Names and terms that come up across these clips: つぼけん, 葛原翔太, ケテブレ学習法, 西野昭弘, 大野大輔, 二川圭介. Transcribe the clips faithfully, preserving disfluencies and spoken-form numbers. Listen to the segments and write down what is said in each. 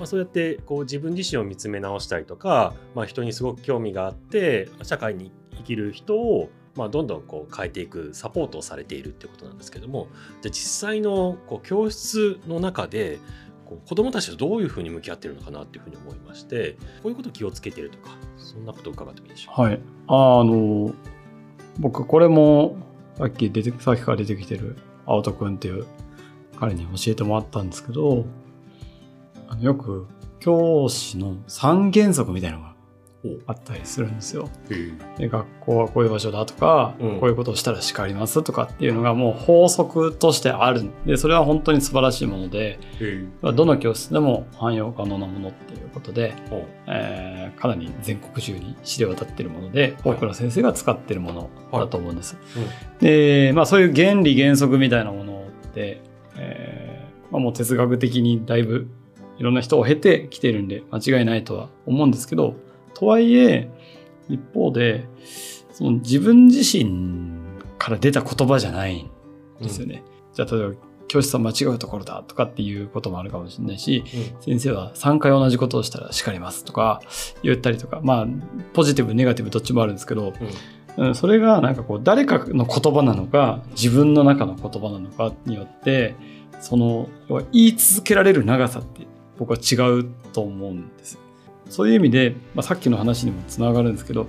まあ、そうやってこう自分自身を見つめ直したりとか、まあ、人にすごく興味があって社会に生きる人をまあどんどんこう変えていくサポートをされているってことなんですけども、じゃあ実際のこう教室の中でこう子どもたちとどういうふうに向き合ってるのかなっていうふうに思いまして、こういうことを気をつけてるとかそんなことを伺ってもいいでしょうか。はい、あの僕これもさっき出てさっきから出てきてる青戸君っていう彼に教えてもらったんですけど、あのよく教師の三原則みたいなのがあったりするんですよ。で学校はこういう場所だとか、うん、こういうことをしたら叱りますとかっていうのがもう法則としてあるんで、それは本当に素晴らしいもので、うん、どの教室でも汎用可能なものっていうことで、うん、えー、かなり全国中に知れ渡ってるもので、多くの先生が使ってるものだと思うんです、はいはい、うん、で、まあ、そういう原理原則みたいなものって、えーまあ、もう哲学的にだいぶいろんな人を経てきてるんで間違いないとは思うんですけど、とはいえ一方でその自分自身から出た言葉じゃないんですよね、うん、じゃあ例えば教室は間違うところだとかっていうこともあるかもしれないし、うん、先生はさんかい同じことをしたら叱りますとか言ったりとか、まあポジティブネガティブどっちもあるんですけど、うん、それがなんかこう誰かの言葉なのか自分の中の言葉なのかによってその言い続けられる長さって僕は違うと思うんですよ。そういう意味で、まあ、さっきの話にもつながるんですけど、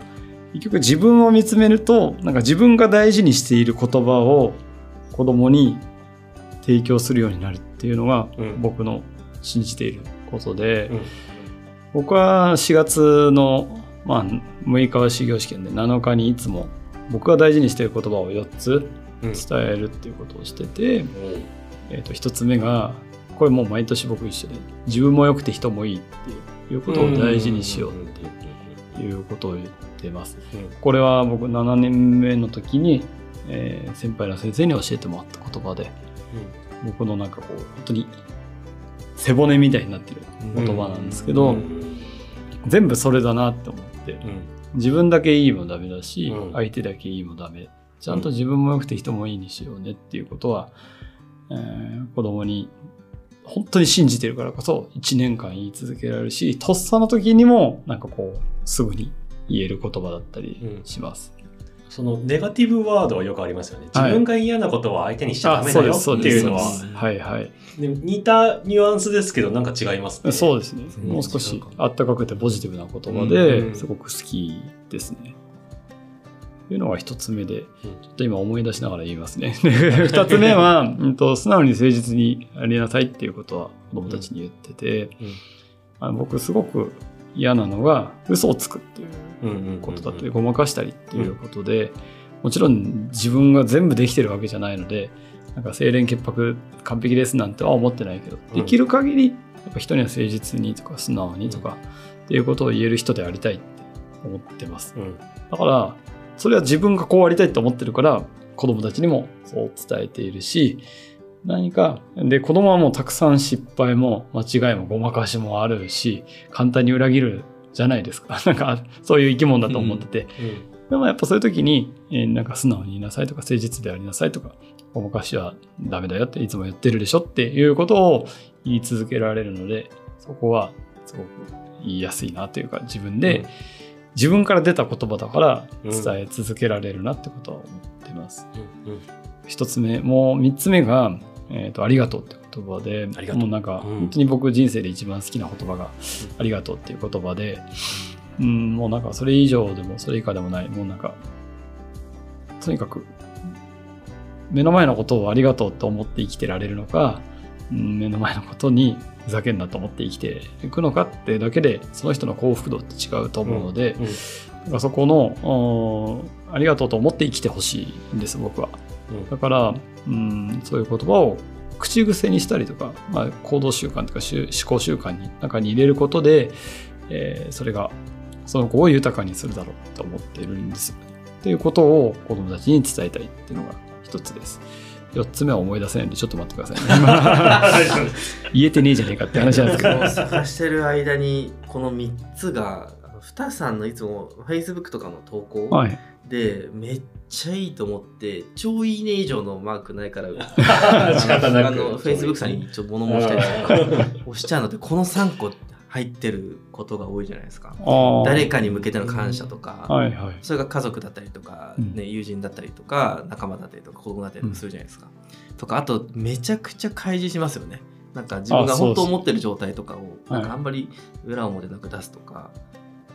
結局自分を見つめるとなんか自分が大事にしている言葉を子供に提供するようになるっていうのが僕の信じていることで、うんうん、僕はしがつの、まあ、むいかは始業試験でなのかにいつも僕が大事にしている言葉をよっつ伝えるっていうことをしてて、うん、えーと、ひとつめがこれもう毎年僕一緒で自分も良くて人もいいっていういうことを大事にしようっていうことを言ってます。これは僕ななねんめの時に、えー、先輩の先生に教えてもらった言葉で、うん、僕のなんかこう本当に背骨みたいになってる言葉なんですけど、うん、全部それだなって思って、うん、自分だけいいもダメだし、うん、相手だけいいもダメ、ちゃんと自分も良くて人もいいにしようねっていうことは、えー、子供に本当に信じてるからこそいちねんかん言い続けられるし、とっさの時にもなんかこうすぐに言える言葉だったりします、うん、そのネガティブワードはよくありますよね、はい、自分が嫌なことは相手にしちゃダメだよっていうのは、はいはい、で似たニュアンスですけどなんか違いますね。そうですね、もう少しあったかくてポジティブな言葉ですごく好きですね、うんうん、いうのがひとつめで、ちょっと今思い出しながら言いますね。ふたつめは、うん、と素直に誠実にありなさいっていうことは子どもたちに言ってて、うんうん、あの僕すごく嫌なのが嘘をつくっていうことだったりごまかしたりっていうことで、もちろん自分が全部できてるわけじゃないのでなんか清廉潔白完璧ですなんては思ってないけど、できる限りやっぱ人には誠実にとか素直にとかっていうことを言える人でありたいって思ってます、うん、だからそれは自分がこうありたいと思ってるから子どもたちにもそう伝えているし、何かで子どもはもうたくさん失敗も間違いもごまかしもあるし簡単に裏切るじゃないですか。なんかそういう生き物だと思ってて、うんうん、でもやっぱそういう時に、えー、なんか素直にいなさいとか誠実でありなさいとかごまかしはダメだよっていつも言ってるでしょっていうことを言い続けられるので、そこはすごく言いやすいなというか自分で、うん、自分から出た言葉だから伝え続けられるなってことは思ってます、うんうんうん、ひとつめもうみっつめが、えーと、ありがとうって言葉で、もうなんか本当に僕人生で一番好きな言葉がありがとうっていう言葉で、うんうん、もうなんかそれ以上でもそれ以下でもない、もうなんかとにかく目の前のことをありがとうと思って生きてられるのか、目の前のことにふざけんなと思って生きていくのかってだけでその人の幸福度って違うと思うので、うんうん、そこのありがとうと思って生きてほしいんです僕は、うん、だから、うん、そういう言葉を口癖にしたりとか、まあ、行動習慣とか思考習慣の中に入れることで、えー、それがその子を豊かにするだろうと思っているんですっていうことを子どもたちに伝えたいっていうのが一つです。よっつめは思い出せないんでちょっと待ってくださいね。言えてねえじゃねえかって話なんですけど、探してる間にこのみっつがふたさんのいつも Facebook とかの投稿でめっちゃいいと思って超いいね以上のマークないから仕方なくFacebook さんにちょっと物申したりとか押しちゃうので、このさんこ入ってることが多いじゃないですか。誰かに向けての感謝とか、うんはいはい、それが家族だったりとか、ねうん、友人だったりとか仲間だったりとか子供だったりとかするじゃないですか、うん、とかあとめちゃくちゃ開示しますよね。なんか自分が本当思ってる状態とかをなんかあんまり裏表なく出すとか、は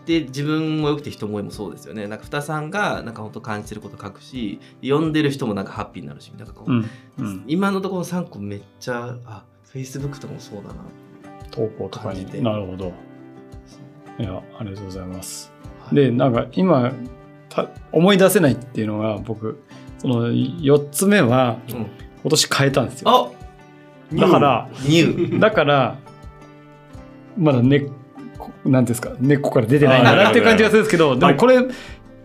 い、で自分もよくて人ももそうですよね。なんかふたさんがなんか本当感じてること書くし読んでる人もなんかハッピーになるし、なんかこう、うんうん、今のところさんこめっちゃあ Facebook とかもそうだな投稿とかに感じて。なるほど。いやありがとうございます、はい、でなんか今思い出せないっていうのが僕そのよっつめは、うん、今年変えたんですよ。あだから、だからまだ根っこなんですか、根っこから出てないんだなっていう感じがするんですけど、でもこれ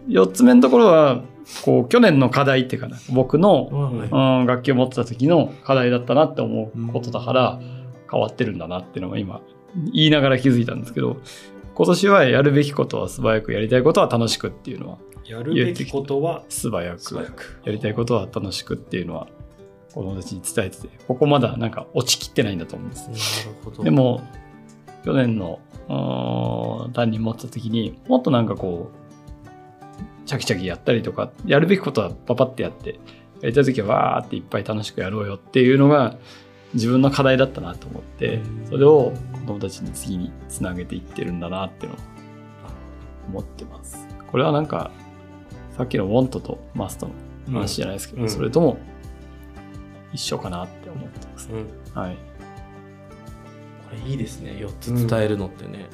よっつめのところはこう去年の課題っていうかな、僕の、うん、楽器を持ってた時の課題だったなって思うことだから変わってるんだなっていうのが今言いながら気づいたんですけど、今年はやるべきことは素早くやりたいことは楽しくっていうのはやるべきことは素早くやりたいことは楽しくっていうのは子供たちに伝えてて、ここまだなんか落ちきってないんだと思うんです。なるほど。でも去年の担任持った時にもっとなんかこうチャキチャキやったりとかやるべきことはパパってやってやりたい時はわーっていっぱい楽しくやろうよっていうのが自分の課題だったなと思って、それを子供たちに次につなげていってるんだなっていうのを思ってます。これはなんかさっきの Want と Must の話じゃないですけど、うん、それとも一緒かなって思ってます、ねうんはい、これいいですね。よっつ伝えるのってね、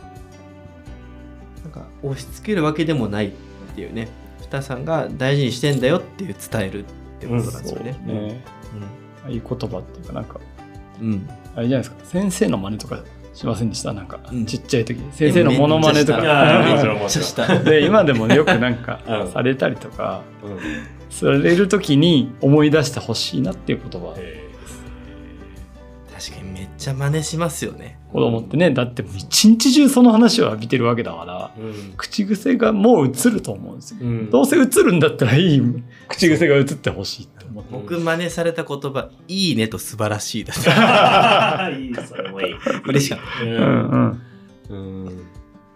うん、なんか押し付けるわけでもないっていうね、ふたさんが大事にしてんだよっていう伝えるってことなんですよね、うんそうねうん、いい言葉っていうかなんか、うん、あれじゃないですか、先生の真似とかしませんでした。なんか、うん、ちっちゃい時先生のモノマネとかで今でも、ね、よくなんかされたりとか、うんうん、される時に思い出してほしいなっていう言葉です。確かにめっちゃ真似しますよね子供ってね。だって一日中その話を浴びてるわけだから、うん、口癖がもう映ると思うんですよ、うん、どうせ映るんだったらいい口癖が映ってほしいって思って。僕真似された言葉いいねと素晴らしいだったいいそれもいい嬉しかった、うんうんうん、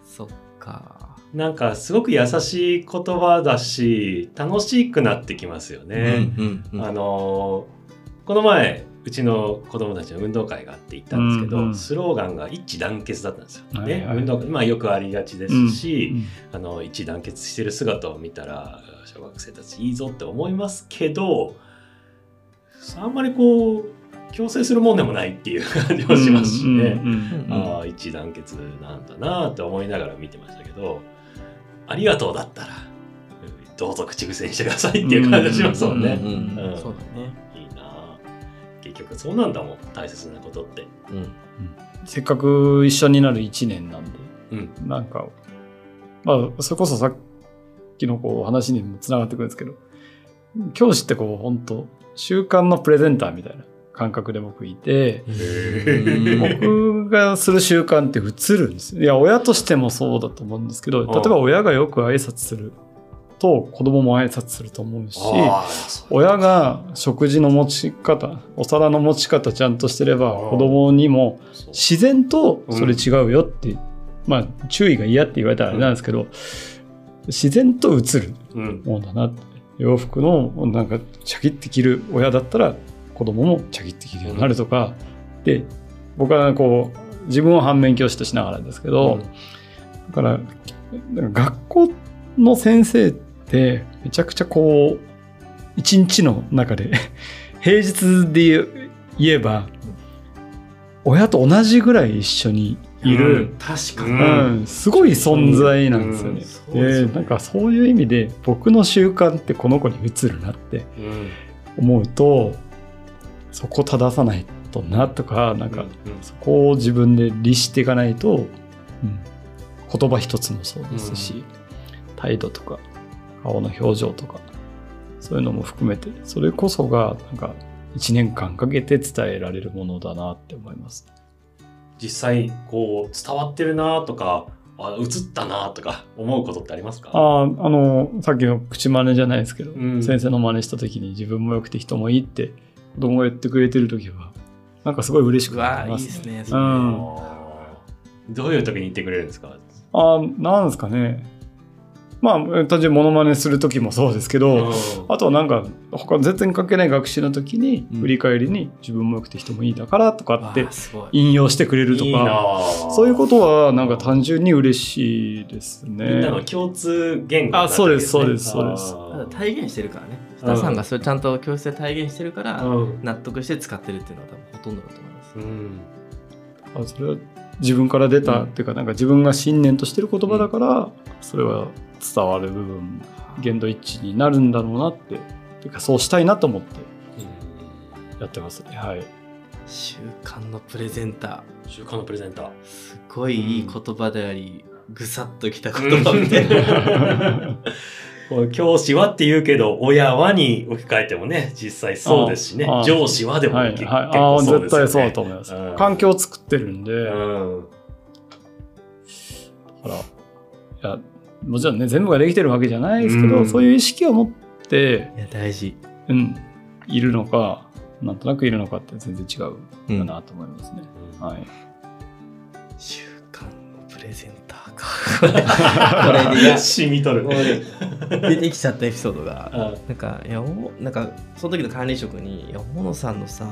そっか。なんかすごく優しい言葉だし楽しくなってきますよね、うんうんうん、あのこの前うちの子供たちの運動会があって行ったんですけど、うんうん、スローガンが一致団結だったんですよ、ねはいはい運動会まあ、よくありがちですし、うんうん、あの一致団結してる姿を見たら小学生たちいいぞって思いますけど、あんまりこう強制するもんでもないっていう感じもしますしね、あ一致団結なんだなって思いながら見てましたけど、ありがとうだったらどうぞ口癖にしてくださいっていう感じがしますもんね。そうだね。結局そうなんだもん大切なことって、うんうん、せっかく一緒になるいちねんなんで、うん、なんか、まあ、それこそさっきのこう話にもつながってくるんですけど、教師ってこう本当習慣のプレゼンターみたいな感覚で僕いて、僕がする習慣って映るんですよ。いや親としてもそうだと思うんですけど、例えば親がよく挨拶すると子供も挨拶すると思うし、親が食事の持ち方お皿の持ち方ちゃんとしてれば子供にも自然とそれ違うよって、うん、まあ注意が嫌って言われたらあれなんですけど、うん、自然と映るもんだなって、うん、洋服のなんかチャキって着る親だったら子供もチャキって着るようになるとか、うん、で僕はこう自分を反面教師としながらですけど、うん、だから学校の先生ってでめちゃくちゃこう一日の中で平日で言えば親と同じぐらい一緒にいる、うん、確かに、うん、すごい存在なんですよね、うんうん、で、なんかそういう意味で僕の習慣ってこの子に移るなって思うと、そこ正さないとなとか、なんかそこを自分で律していかないと、うん、言葉一つもそうですし、態度とか顔の表情とかそういうのも含めて、それこそがなんかいちねんかんかけて伝えられるものだなって思います。実際こう伝わってるなとか、あ、映ったなとか思うことってありますか？ああのさっきの口真似じゃないですけど、うん、先生の真似した時に自分もよくて人もいいって子供が言ってくれてる時はなんかすごい嬉しくなりますね。うわ、いいですね、それ。うん、どういう時に言ってくれるんですか？あ、なんですかね、まあ単純にモノマネする時もそうですけど、あとはなんか他全然関係ない学習の時に振り返りに自分もよくて人もいいだからとかって引用してくれるとか、いいそういうことはなんか単純に嬉しいですね。みんなの共通言語だったりですね。あ、そうですそうですそうです。体現してるからね。北さんがそれちゃんと教室で体現してるから納得して使ってるっていうのは多分ほとんどだと思います。うん、あ、それは自分から出たっていうか、なんか自分が信念としてる言葉だからそれは伝わる部分、限度一致になるんだろうなって、っていうかそうしたいなと思ってやってますね。はい。習慣のプレゼンター、習慣のプレゼンター、すごいいい言葉であり、うん、ぐさっときた言葉みたいな。教師はって言うけど親はに置き換えてもね、実際そうですしね、上司はでも、はいはい、結構そうですよね。あ、絶対そうだと思います、うん、環境を作ってるんで、うん、ほら、いやもちろんね全部ができてるわけじゃないですけど、うん、そういう意識を持っていや大事、うん、いるのかなんとなくいるのかって全然違うかなと思いますね、うん、はい。習慣のプレゼンターかこれでいや染みとる出てきちゃったエピソードがなんか、いやなんかその時の管理職にいや大野さんのさ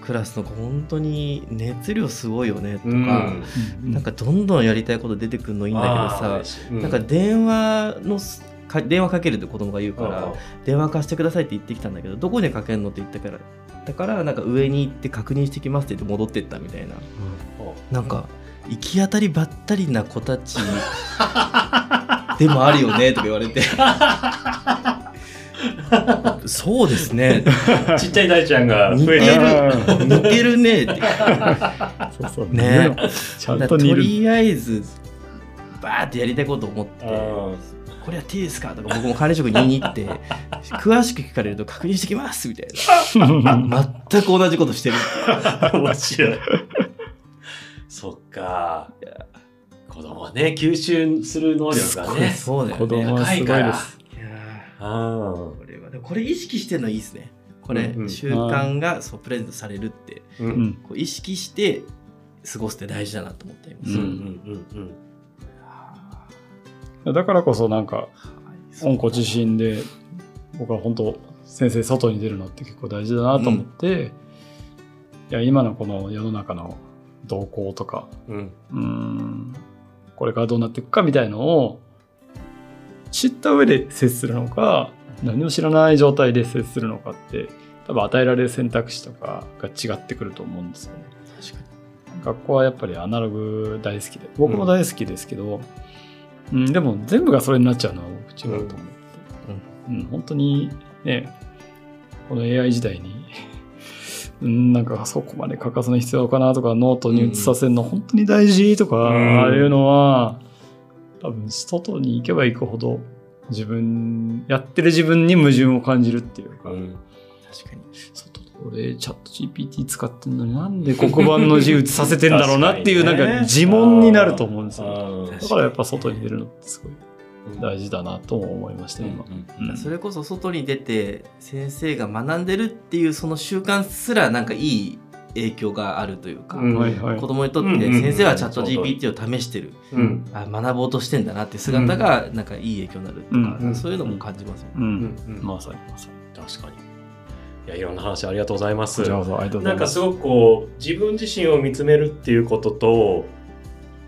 クラスの子本当に熱量すごいよねとか、うんうん、なんかどんどんやりたいこと出てくるのいいんだけどさ、うん、なんか電話のか電話かけるって子供が言うから電話貸してくださいって言ってきたんだけど、どこにかけるのって言ったからだからなんか上に行って確認してきますって言って戻ってったみたいな、うん、なんか行き当たりばったりな子たちでもあるよねとか言われてそうですねちっちゃい大ちゃんが増えちゃう似てるねってそうそうね、ちゃんと似る。とりあえずバーってやりたいこと思ってこれやっていいですかとか僕も管理職に行って詳しく聞かれると確認してきますみたいな全く同じことしてる面白いそっか、子供はね吸収する能力がね、そうだよね、子供はすごいです。高いから、あ、これはでもこれ意識してるのいいですね。これ、うんうん、習慣がそうプレゼントされるって、うんうん、こう意識して過ごすって大事だなと思っています、うんうんうん、だからこそなんか温故知新で僕は本当先生外に出るのって結構大事だなと思って、うん、いや今のこの世の中の動向とか、うん、うーんこれからどうなっていくかみたいのを知った上で接するのか、何も知らない状態で接するのかって多分与えられる選択肢とかが違ってくると思うんですよね。確かに学校はやっぱりアナログ大好きで僕も大好きですけど、うんうん、でも全部がそれになっちゃうのは僕違うと思って、うんうんうん、本当にねこの エーアイ 時代になんかそこまで欠かさない必要かなとかノートに移させるの本当に大事とか、うん、ああいうのは多分外に行けば行くほど自分やってる自分に矛盾を感じるっていうか、うん、確かに外で俺チャット ジーピーティー 使ってんのになんで黒板の字写させてんだろうなっていうなんか自問になると思うんですよ、ね、だからやっぱ外に出るのってすごい大事だなと思いました、ね、今、うん、それこそ外に出て先生が学んでるっていうその習慣すらなんかいい影響があるというか、うんはいはい、子供にとって先生はチャット ジーピーティー を試してる、うん、あ学ぼうとしてんだなって姿がなんかいい影響になるとか、うんうん、そういうのも感じますよね、うんうんうん、まさにまさに確かに。いやいろんな話ありがとうございます。なんかすごくこう自分自身を見つめるっていうことと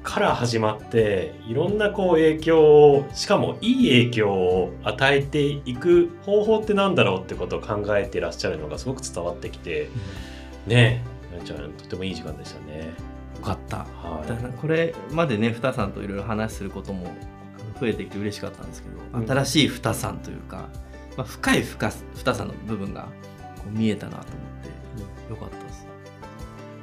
から始まっていろんなこう影響をしかもいい影響を与えていく方法ってなんだろうってことを考えてらっしゃるのがすごく伝わってきて、うん、ねえちゃんとてもいい時間でしたね。よかった、はい、だからこれまでね二さんといろいろ話することも増えてきて嬉しかったんですけど、うん、新しい二さんというか、まあ、深い深二さんの部分がこう見えたなと思ってよかったです、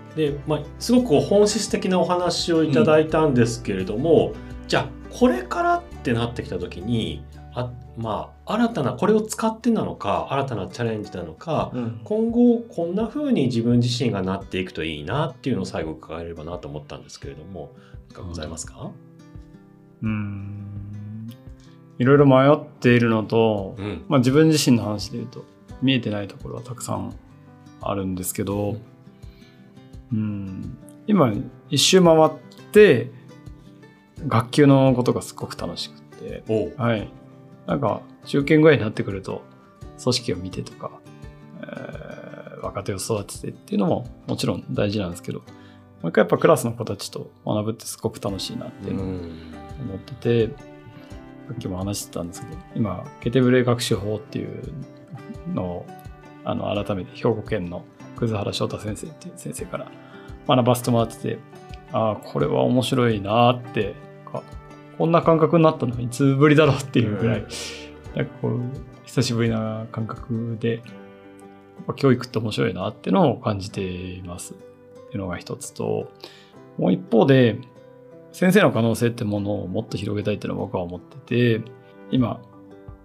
うん、で、まあ、すごく本質的なお話をいただいたんですけれども、うん、じゃあこれからってなってきた時にあまあ、新たなこれを使ってなのか新たなチャレンジなのか、うん、今後こんな風に自分自身がなっていくといいなっていうのを最後伺えればなと思ったんですけれども、いかがございますか？うーん、いろいろ迷っているのと、うん、まあ、自分自身の話でいうと見えてないところはたくさんあるんですけど、うん、うん、今一周回って学級のことがすごく楽しくて、はい、なんか中堅ぐらいになってくると組織を見てとか、えー、若手を育ててっていうのももちろん大事なんですけど、もう一回やっぱクラスの子たちと学ぶってすごく楽しいなって思ってて、さっきも話してたんですけど、今ケテブレ学習法っていうのをあの改めて兵庫県の葛原翔太先生っていう先生から学ばせてもらってて、ああこれは面白いなって、こんな感覚になったのいつぶりだろうっていうぐらい、なんかこう久しぶりな感覚で、やっぱ教育って面白いなっていうのを感じていますっていうのが一つと、もう一方で先生の可能性ってものをもっと広げたいっていうのを僕は思ってて、今、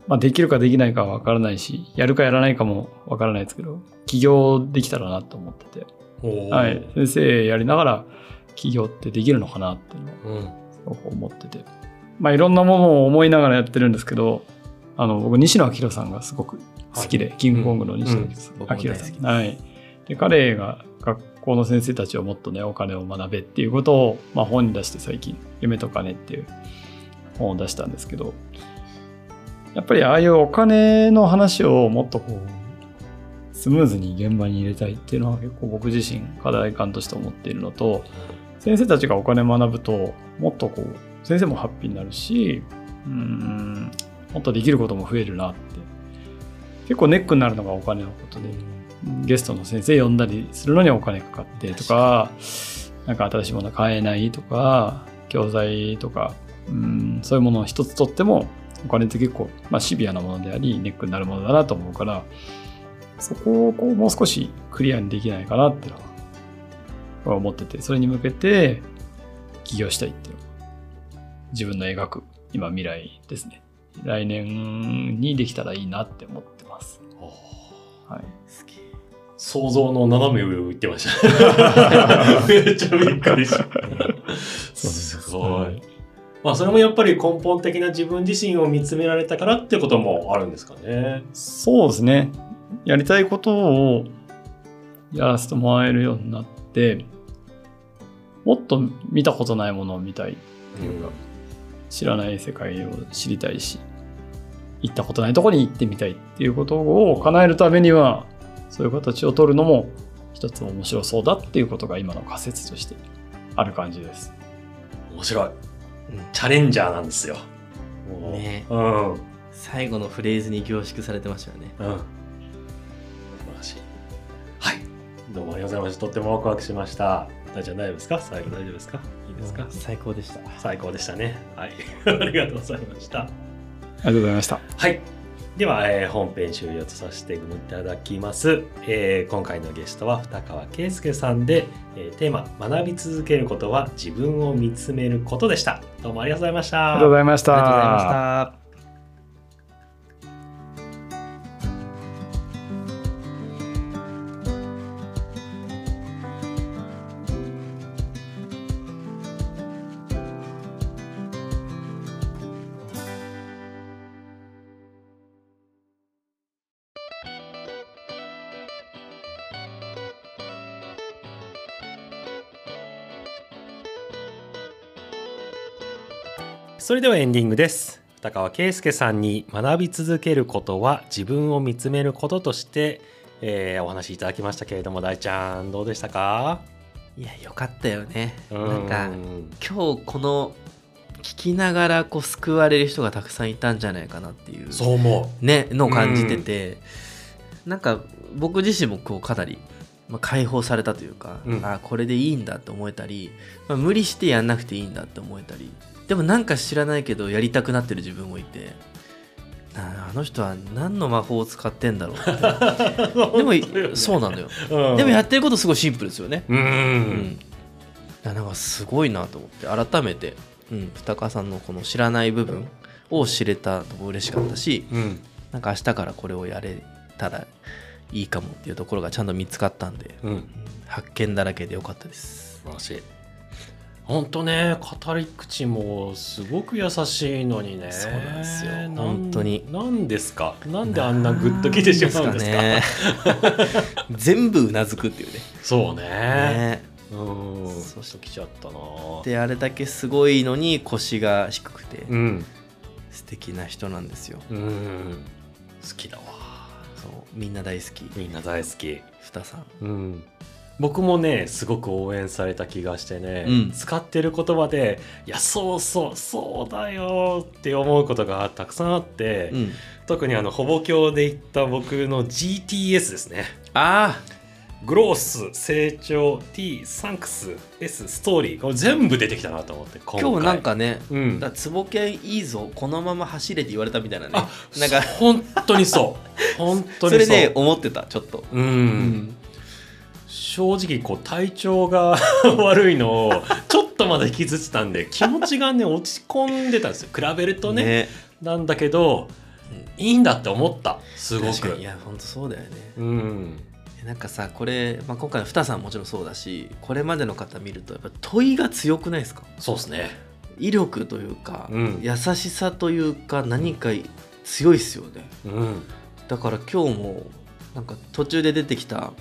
まあ、できるかできないかは分からないし、やるかやらないかも分からないですけど、起業できたらなと思ってて、はい、先生やりながら起業ってできるのかなっていうのをすごく思ってて、まあ、いろんなものを思いながらやってるんですけど、あの僕西野昭弘さんがすごく好きで、はい、キングコングの西野昭弘さん、うんうん、はい、で彼が学校の先生たちをもっとねお金を学べっていうことを、まあ、本に出して、最近夢と金っていう本を出したんですけど、やっぱりああいうお金の話をもっとこうスムーズに現場に入れたいっていうのは結構僕自身課題感として思っているのと、先生たちがお金を学ぶともっとこう先生もハッピーになるし、うーん、もっとできることも増えるなって。結構ネックになるのがお金のことで、ゲストの先生呼んだりするのにお金かかってとか、なんか新しいもの買えないとか、教材とか、うーん、そういうものを一つ取ってもお金って結構、まあ、シビアなものでありネックになるものだなと思うから、そこをこうもう少しクリアにできないかなっていうのは思ってて、それに向けて起業したいっていう自分の描く今未来ですね。来年にできたらいいなって思ってます。お、はい、好き。想像の斜め上を言ってました。めっちゃびっくりした。すごい。まあ、それもやっぱり根本的な自分自身を見つめられたからってこともあるんですかね。そうですね。やりたいことをやらせてもらえるようになって、もっと見たことないものを見たいっていうか、うん、知らない世界を知りたいし、行ったことないとこに行ってみたいっていうことを叶えるためには、そういう形を取るのも一つ面白そうだっていうことが今の仮説としてある感じです。面白い。チャレンジャーなんですよ、ね、うん、最後のフレーズに凝縮されてましたよね、うん、どうもありがとうございました。とってもワクワクしました。大丈夫ですか？最後大丈夫ですか？いいですか？最高でした。最高でしたね。はい、ありがとうございました。ありがとうございました。はい、では、えー、本編終了とさせていただきます。えー、今回のゲストは二川圭介さんで、えー、テーマ学び続けることは自分を見つめることでした。どうもありがとうございました。ありがとうございました。ありがとうございました。それではエンディングです。二川圭介さんに学び続けることは自分を見つめることとして、えー、お話しいただきましたけれども、大ちゃんどうでしたか？いや、よかったよね。なんか今日この聞きながらこう救われる人がたくさんいたんじゃないかなっていう、そう思う、ね、のを感じてて、んなんか僕自身もこうかなりまあ、解放されたというか、うん、あこれでいいんだって思えたり、まあ、無理してやんなくていいんだって思えたり、でもなんか知らないけどやりたくなってる自分もいて、あの人は何の魔法を使ってんだろうってでも、ね、そうなのよ、うん、でもやってることすごいシンプルですよね、うん、うん、だなんかすごいなと思って改めて、うん、二川さんのこの知らない部分を知れたのも嬉しかったし、うん、なんか明日からこれをやれたらいいかもっていうところがちゃんと見つかったんで、うん、発見だらけで良かったです。素晴らしい。本当ね、語り口もすごく優しいのにね。そうなんですよ、本当に。なんですか、なんであんなグッときてしまうんですか、ね、全部うなずくっていうね。そう ね, ねうん、そうしてきちゃったな。であれだけすごいのに腰が低くて、うん、素敵な人なんですよ、うんうん、好きだわ。そうみんな大好き、みんな大好きふたさん、うん僕もねすごく応援された気がしてね、うん、使ってる言葉でいやそうそうそうだよって思うことがたくさんあって、うん、特にあのほぼ教で行った僕の ジーティーエス ですね。ああ、グロース成長 T サンクス S ストーリー、これ全部出てきたなと思って今回。今日なんかね、うん、だから坪健いいぞこのまま走れって言われたみたいなね。あなんか本当にそう本当にそう。それね思ってたちょっと。うん、うん正直こう体調が悪いのをちょっとまだ引きずってたんで気持ちがね落ち込んでたんですよ、比べると ね, ねなんだけどいいんだって思った、すごく。確かに、いや本当そうだよね、うん、なんかさこれ、まあ、今回のふたさんもちろんそうだしこれまでの方見るとやっぱ問いが強くないですか。そうですね、威力というか、うん、優しさというか何か強いですよね、うん、だから今日もなんか途中で出てきた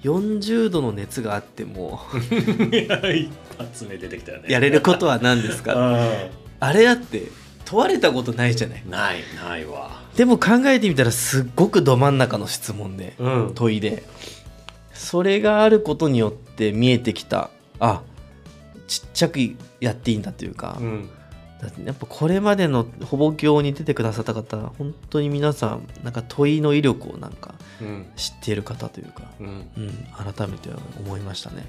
よんじゅうどの熱があっても一発目出てきたよね。やれることは何ですかあれだって問われたことないじゃない。ないないわ。でも考えてみたらすっごくど真ん中の質問で、うん、問いでそれがあることによって見えてきた、あちっちゃくやっていいんだというか、うん、だってやっぱこれまでのほぼ教に出てくださった方本当に皆さんなんか問いの威力をなんかうん、知っている方というか、うんうん、改めて思いましたね。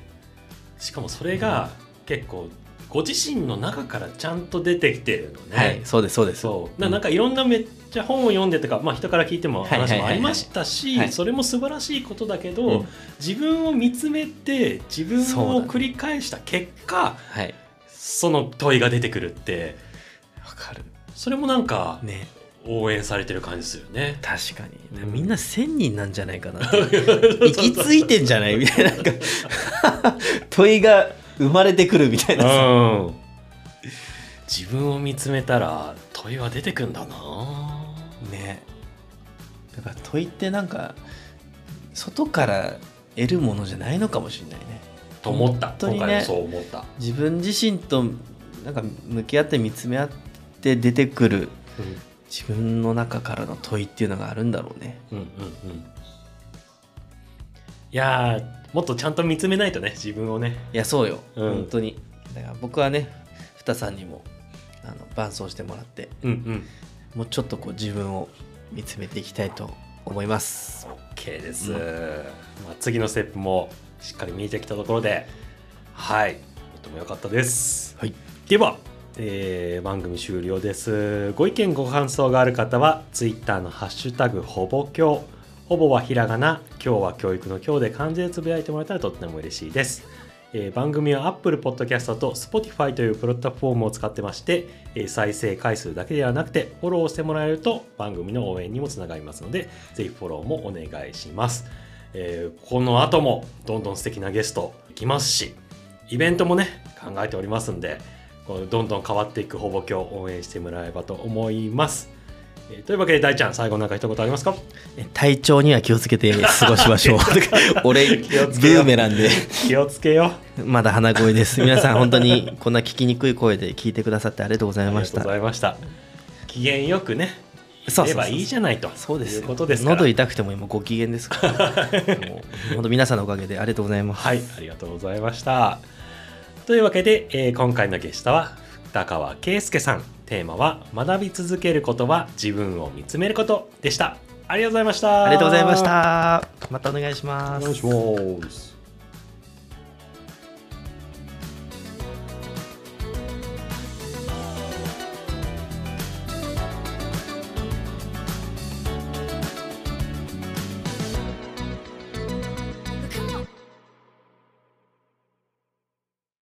しかもそれが結構ご自身の中からちゃんと出てきてるのね、はい、そうですそうです。そうなんかいろんなめっちゃ本を読んでとか、まあ、人から聞いても話もありましたし、それも素晴らしいことだけど、はい、自分を見つめて自分を繰り返した結果 そ,、ねはい、その問いが出てくるってわかる。それもなんかね応援されてる感じするよね。確かに、うん、みんなせんにんなんじゃないかなって行き着いてんじゃないみたいな問いが生まれてくるみたいな、うん、自分を見つめたら問いは出てくんだな、ね、だから問いってなんか外から得るものじゃないのかもしれないねと思った、本当にね、今回もそう思った。自分自身となんか向き合って見つめ合って出てくる、うん自分の中からの問いっていうのがあるんだろうね、うんうんうん、いやもっとちゃんと見つめないとね自分をね。いやそうよ、うん、本当にだから僕はねふたさんにもあの伴走してもらって、うんうん、もうちょっとこう自分を見つめていきたいと思います。 OK です、うんまあ、次のステップもしっかり見えてきたところではいとても良かったです、はい、ではえー、番組終了です。ご意見ご感想がある方はツイッターのハッシュタグほぼ教、ほぼはひらがな、今日は教育の教で漢字でつぶやいてもらえたらとっても嬉しいです、えー、番組は Apple Podcast と Spotify というプラットフォームを使ってまして、えー、再生回数だけではなくてフォローしてもらえると番組の応援にもつながりますのでぜひフォローもお願いします、えー、この後もどんどん素敵なゲスト来ますしイベントもね考えておりますんでどんどん変わっていくほぼ教を応援してもらえればと思います、えー、というわけで大ちゃん最後なんか一言ありますか。体調には気をつけて過ごしましょう俺ブーメランで気をつけよまだ鼻声です皆さん本当にこんな聞きにくい声で聞いてくださってありがとうございました。ありがとうございました。機嫌よくねいればいいじゃないとそうですいうことですから。喉痛くても今ご機嫌ですから本当皆さんのおかげでありがとうございます。はいありがとうございました。というわけで、えー、今回のゲストは二川圭介さん。テーマは学び続けることは自分を見つめることでした。ありがとうございました。ありがとうございました。またお願いします。お願いします。